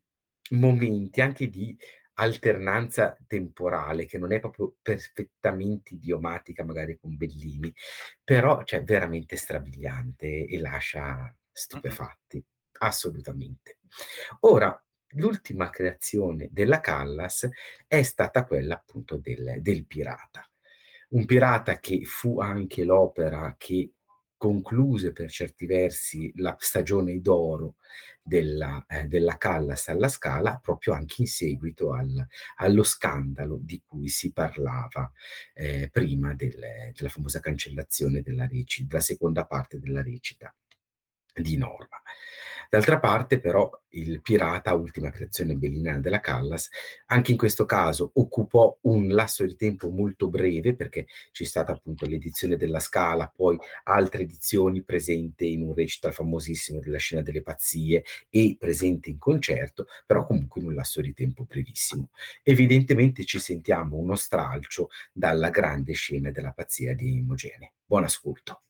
momenti anche di alternanza temporale che non è proprio perfettamente idiomatica magari con Bellini, però cioè veramente strabiliante e lascia stupefatti assolutamente. Ora l'ultima creazione della Callas è stata quella appunto del, del Pirata, un pirata che fu anche l'opera che concluse per certi versi la stagione d'oro della, eh, della Callas alla Scala, proprio anche in seguito al, allo scandalo di cui si parlava eh, prima del, della famosa cancellazione della recita, della seconda parte della recita di Norma. D'altra parte però il Pirata, ultima creazione bellinana della Callas, anche in questo caso occupò un lasso di tempo molto breve, perché c'è stata appunto l'edizione della Scala, poi altre edizioni presente in un recital famosissimo della Scena delle Pazzie e presente in concerto, però comunque in un lasso di tempo brevissimo. Evidentemente ci sentiamo uno stralcio dalla grande scena della Pazzia di Imogene. Buon ascolto.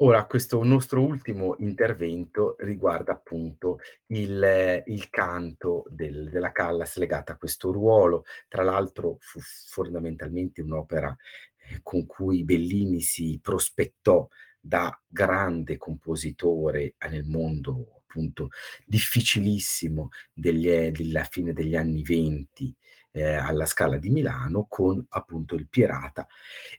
Ora, questo nostro ultimo intervento riguarda appunto il, il canto del, della Callas legata a questo ruolo. Tra l'altro fu fondamentalmente un'opera con cui Bellini si prospettò da grande compositore nel mondo appunto difficilissimo degli, della fine degli anni venti, eh, alla Scala di Milano, con appunto Il Pirata,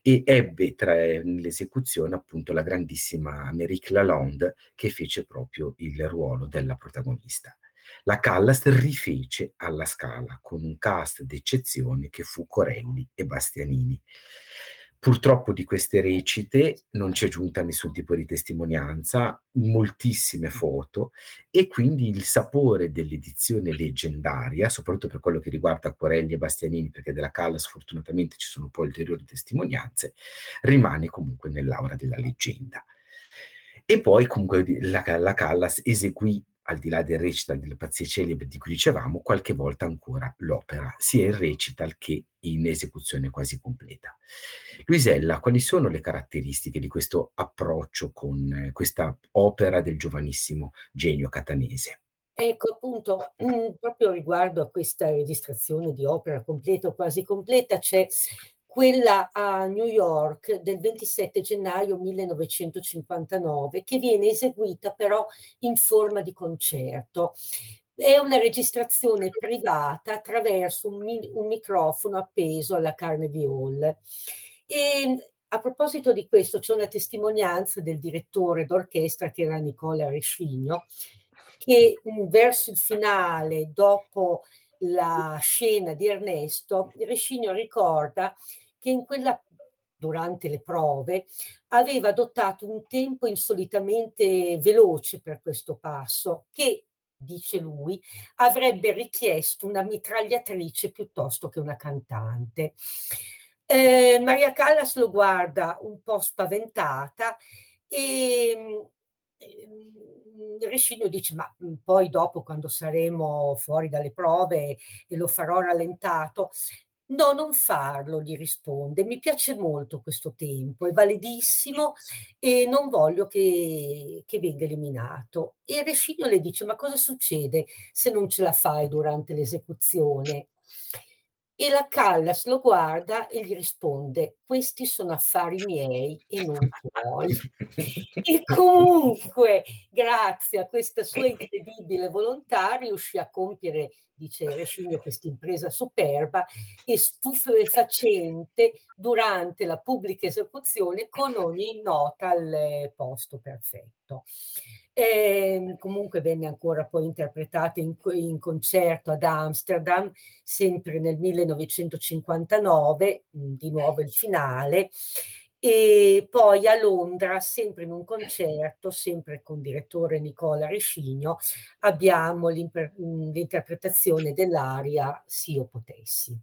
e ebbe tra l'esecuzione appunto la grandissima Amérique Lalande, che fece proprio il ruolo della protagonista. La Callas rifece alla Scala con un cast d'eccezione che fu Corelli e Bastianini. Purtroppo di queste recite non c'è giunta nessun tipo di testimonianza, moltissime foto, e quindi il sapore dell'edizione leggendaria, soprattutto per quello che riguarda Corelli e Bastianini, perché della Callas fortunatamente ci sono poi ulteriori testimonianze, rimane comunque nell'aura della leggenda. E poi comunque la, la Callas eseguì, al di là del recital delle pazzie celebri di cui dicevamo, qualche volta ancora l'opera, sia in recital che in esecuzione quasi completa. Luisella, quali sono le caratteristiche di questo approccio con questa opera del giovanissimo genio catanese? Ecco, appunto, mh, proprio riguardo a questa registrazione di opera completa o quasi completa, c'è quella a New York del ventisette gennaio millenovecentocinquantanove, che viene eseguita però in forma di concerto. È una registrazione privata attraverso un, mi- un microfono appeso alla Carnegie Hall. E a proposito di questo c'è una testimonianza del direttore d'orchestra, che era Nicola Rescigno, che verso il finale, dopo la scena di Ernesto, Rescigno ricorda che in quella, durante le prove, aveva adottato un tempo insolitamente veloce per questo passo, che, dice lui, avrebbe richiesto una mitragliatrice piuttosto che una cantante. Eh, Maria Callas lo guarda un po' spaventata e eh, Rescigno dice: ma poi dopo, quando saremo fuori dalle prove, lo farò rallentato. No, non farlo, gli risponde, mi piace molto questo tempo, è validissimo e non voglio che, che venga eliminato. E Rescigno le dice: ma cosa succede se non ce la fai durante l'esecuzione? E la Callas lo guarda e gli risponde: questi sono affari miei e non tuoi. E comunque, grazie a questa sua incredibile volontà, riuscì a compiere, dice Rescigno, questa impresa superba e stupefacente durante la pubblica esecuzione, con ogni nota al posto perfetto. E comunque venne ancora poi interpretata in, in concerto ad Amsterdam, sempre nel millenovecentocinquantanove, di nuovo il finale, e poi a Londra, sempre in un concerto, sempre con il direttore Nicola Rescigno, abbiamo l'interpretazione dell'aria "Sì, io potessi".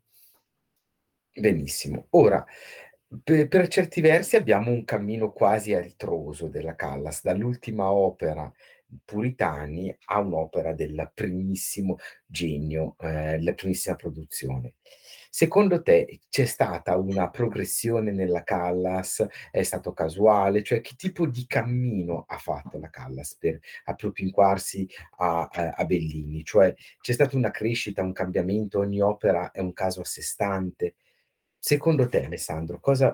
Benissimo. Ora, Per, per certi versi abbiamo un cammino quasi altroso della Callas, dall'ultima opera Puritani a un'opera del primissimo genio, eh, la primissima produzione. Secondo te c'è stata una progressione nella Callas? È stato casuale? Cioè, che tipo di cammino ha fatto la Callas per appropinquarsi a, a, a Bellini? Cioè, c'è stata una crescita, un cambiamento? Ogni opera è un caso a sé stante? Secondo te, Alessandro, cosa,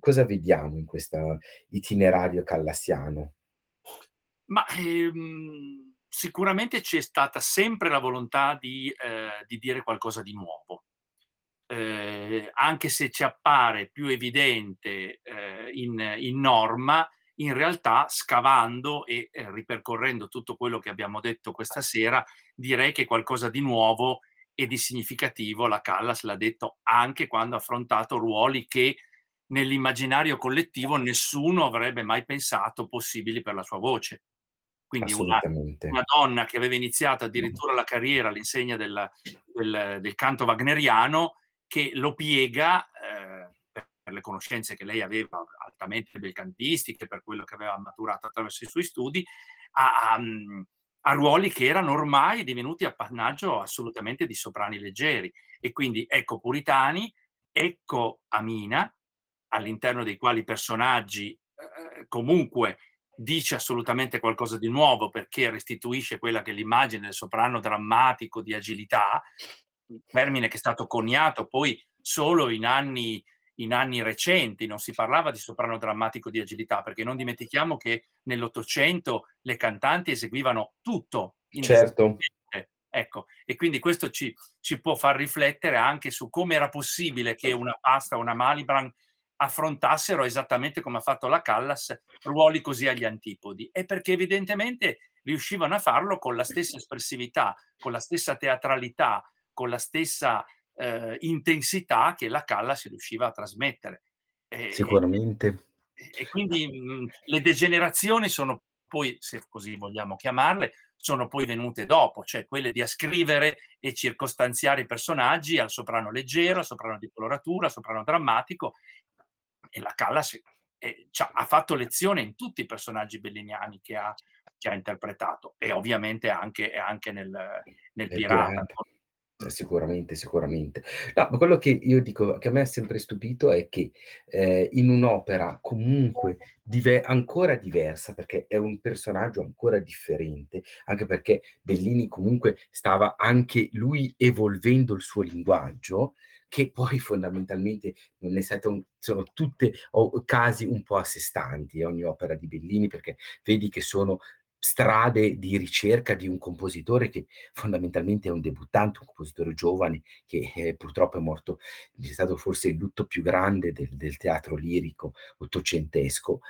cosa vediamo in questo itinerario callassiano? Ma ehm, sicuramente c'è stata sempre la volontà di, eh, di dire qualcosa di nuovo, eh, anche se ci appare più evidente eh, in, in Norma, in realtà scavando e eh, ripercorrendo tutto quello che abbiamo detto questa sera, direi che qualcosa di nuovo e di significativo la Callas l'ha detto anche quando ha affrontato ruoli che nell'immaginario collettivo nessuno avrebbe mai pensato possibili per la sua voce. Quindi una, una donna che aveva iniziato addirittura la carriera all'insegna del, del, del canto wagneriano, che lo piega eh, per le conoscenze che lei aveva, altamente belcantistiche, per quello che aveva maturato attraverso i suoi studi, a, a a ruoli che erano ormai divenuti appannaggio assolutamente di soprani leggeri. E quindi ecco Puritani, ecco Amina, all'interno dei quali personaggi eh, comunque dice assolutamente qualcosa di nuovo, perché restituisce quella che è l'immagine del soprano drammatico di agilità, termine che è stato coniato poi solo in anni, in anni recenti. Non si parlava di soprano drammatico di agilità, perché non dimentichiamo che nell'Ottocento le cantanti eseguivano tutto. Certo. Ecco, e quindi questo ci, ci può far riflettere anche su come era possibile che una Pasta, una Malibran affrontassero, esattamente come ha fatto la Callas, ruoli così agli antipodi, e perché evidentemente riuscivano a farlo con la stessa espressività, con la stessa teatralità, con la stessa eh, intensità che la Callas riusciva a trasmettere. E, sicuramente. E, e quindi mh, le degenerazioni sono poi, se così vogliamo chiamarle, sono poi venute dopo, cioè quelle di ascrivere e circostanziare i personaggi al soprano leggero, al soprano di coloratura, al soprano drammatico. E la Callas eh, ha fatto lezione in tutti i personaggi belliniani che ha, che ha interpretato, e ovviamente anche, anche nel, nel Pirata. Sicuramente, sicuramente. No, ma quello che io dico, che a me ha sempre stupito, è che eh, in un'opera comunque dive- ancora diversa, perché è un personaggio ancora differente, anche perché Bellini comunque stava anche lui evolvendo il suo linguaggio, che poi fondamentalmente non è stato, sono tutte oh, casi un po' a sé stanti, ogni opera di Bellini, perché vedi che sono strade di ricerca di un compositore che fondamentalmente è un debuttante, un compositore giovane che eh, purtroppo è morto, è stato forse il lutto più grande del, del teatro lirico ottocentesco.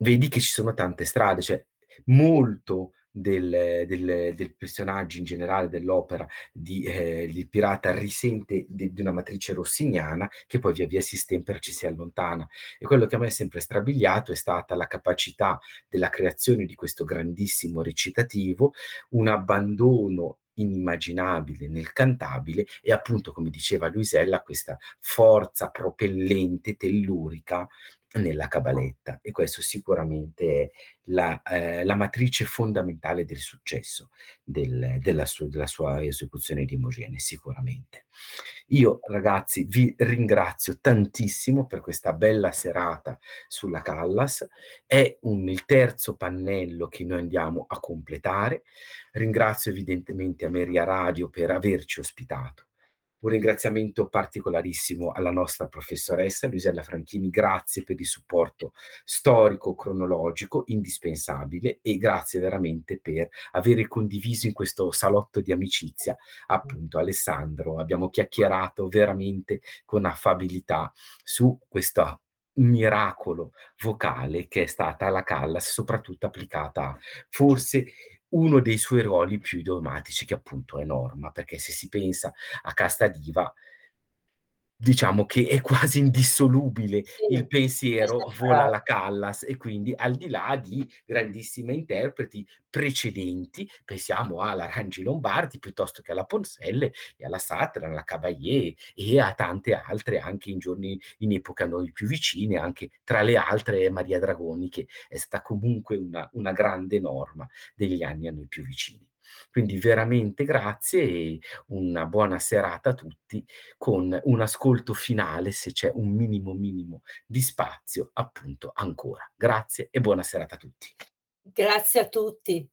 Vedi che ci sono tante strade, cioè molto del, del, del personaggio in generale dell'opera di eh, Il Pirata risente di, di una matrice rossiniana che poi via via si stempera, ci si allontana, e quello che a me è sempre strabiliato è stata la capacità della creazione di questo grandissimo recitativo, un abbandono inimmaginabile nel cantabile e, appunto, come diceva Luisella, questa forza propellente, tellurica nella cabaletta, e questo sicuramente è la, eh, la matrice fondamentale del successo del, della, su, della sua esecuzione di Imogene, sicuramente. Io, ragazzi, vi ringrazio tantissimo per questa bella serata sulla Callas, è un, il terzo pannello che noi andiamo a completare. Ringrazio evidentemente a Media Radio per averci ospitato. Un ringraziamento particolarissimo alla nostra professoressa Luisella Franchini, grazie per il supporto storico-cronologico indispensabile, e grazie veramente per avere condiviso in questo salotto di amicizia, appunto, Alessandro. Abbiamo chiacchierato veramente con affabilità su questo miracolo vocale che è stata la Callas, soprattutto applicata a, forse, uno dei suoi ruoli più dogmatici, che appunto è Norma, perché se si pensa a Castadiva, diciamo che è quasi indissolubile, sì, il pensiero vola alla Callas, e quindi, al di là di grandissime interpreti precedenti, pensiamo all'Arangi Lombardi piuttosto che alla Ponselle e alla Satran, alla Cavalier e a tante altre, anche in giorni, in epoca a noi più vicine, anche tra le altre Maria Dragoni, che è stata comunque una, una grande Norma degli anni a noi più vicini. Quindi veramente grazie, e una buona serata a tutti, con un ascolto finale, se c'è un minimo minimo di spazio, appunto, ancora. Grazie e buona serata a tutti. Grazie a tutti.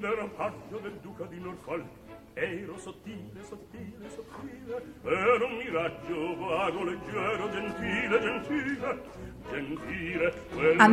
quando ero paggio del duca di Norfolk, ero sottile, sottile, sottile, ero un miraggio vago, leggero, gentile, gentile, gentile. Quello... A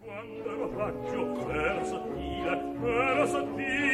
Quando ero paggio, ero sottile, ero sottile.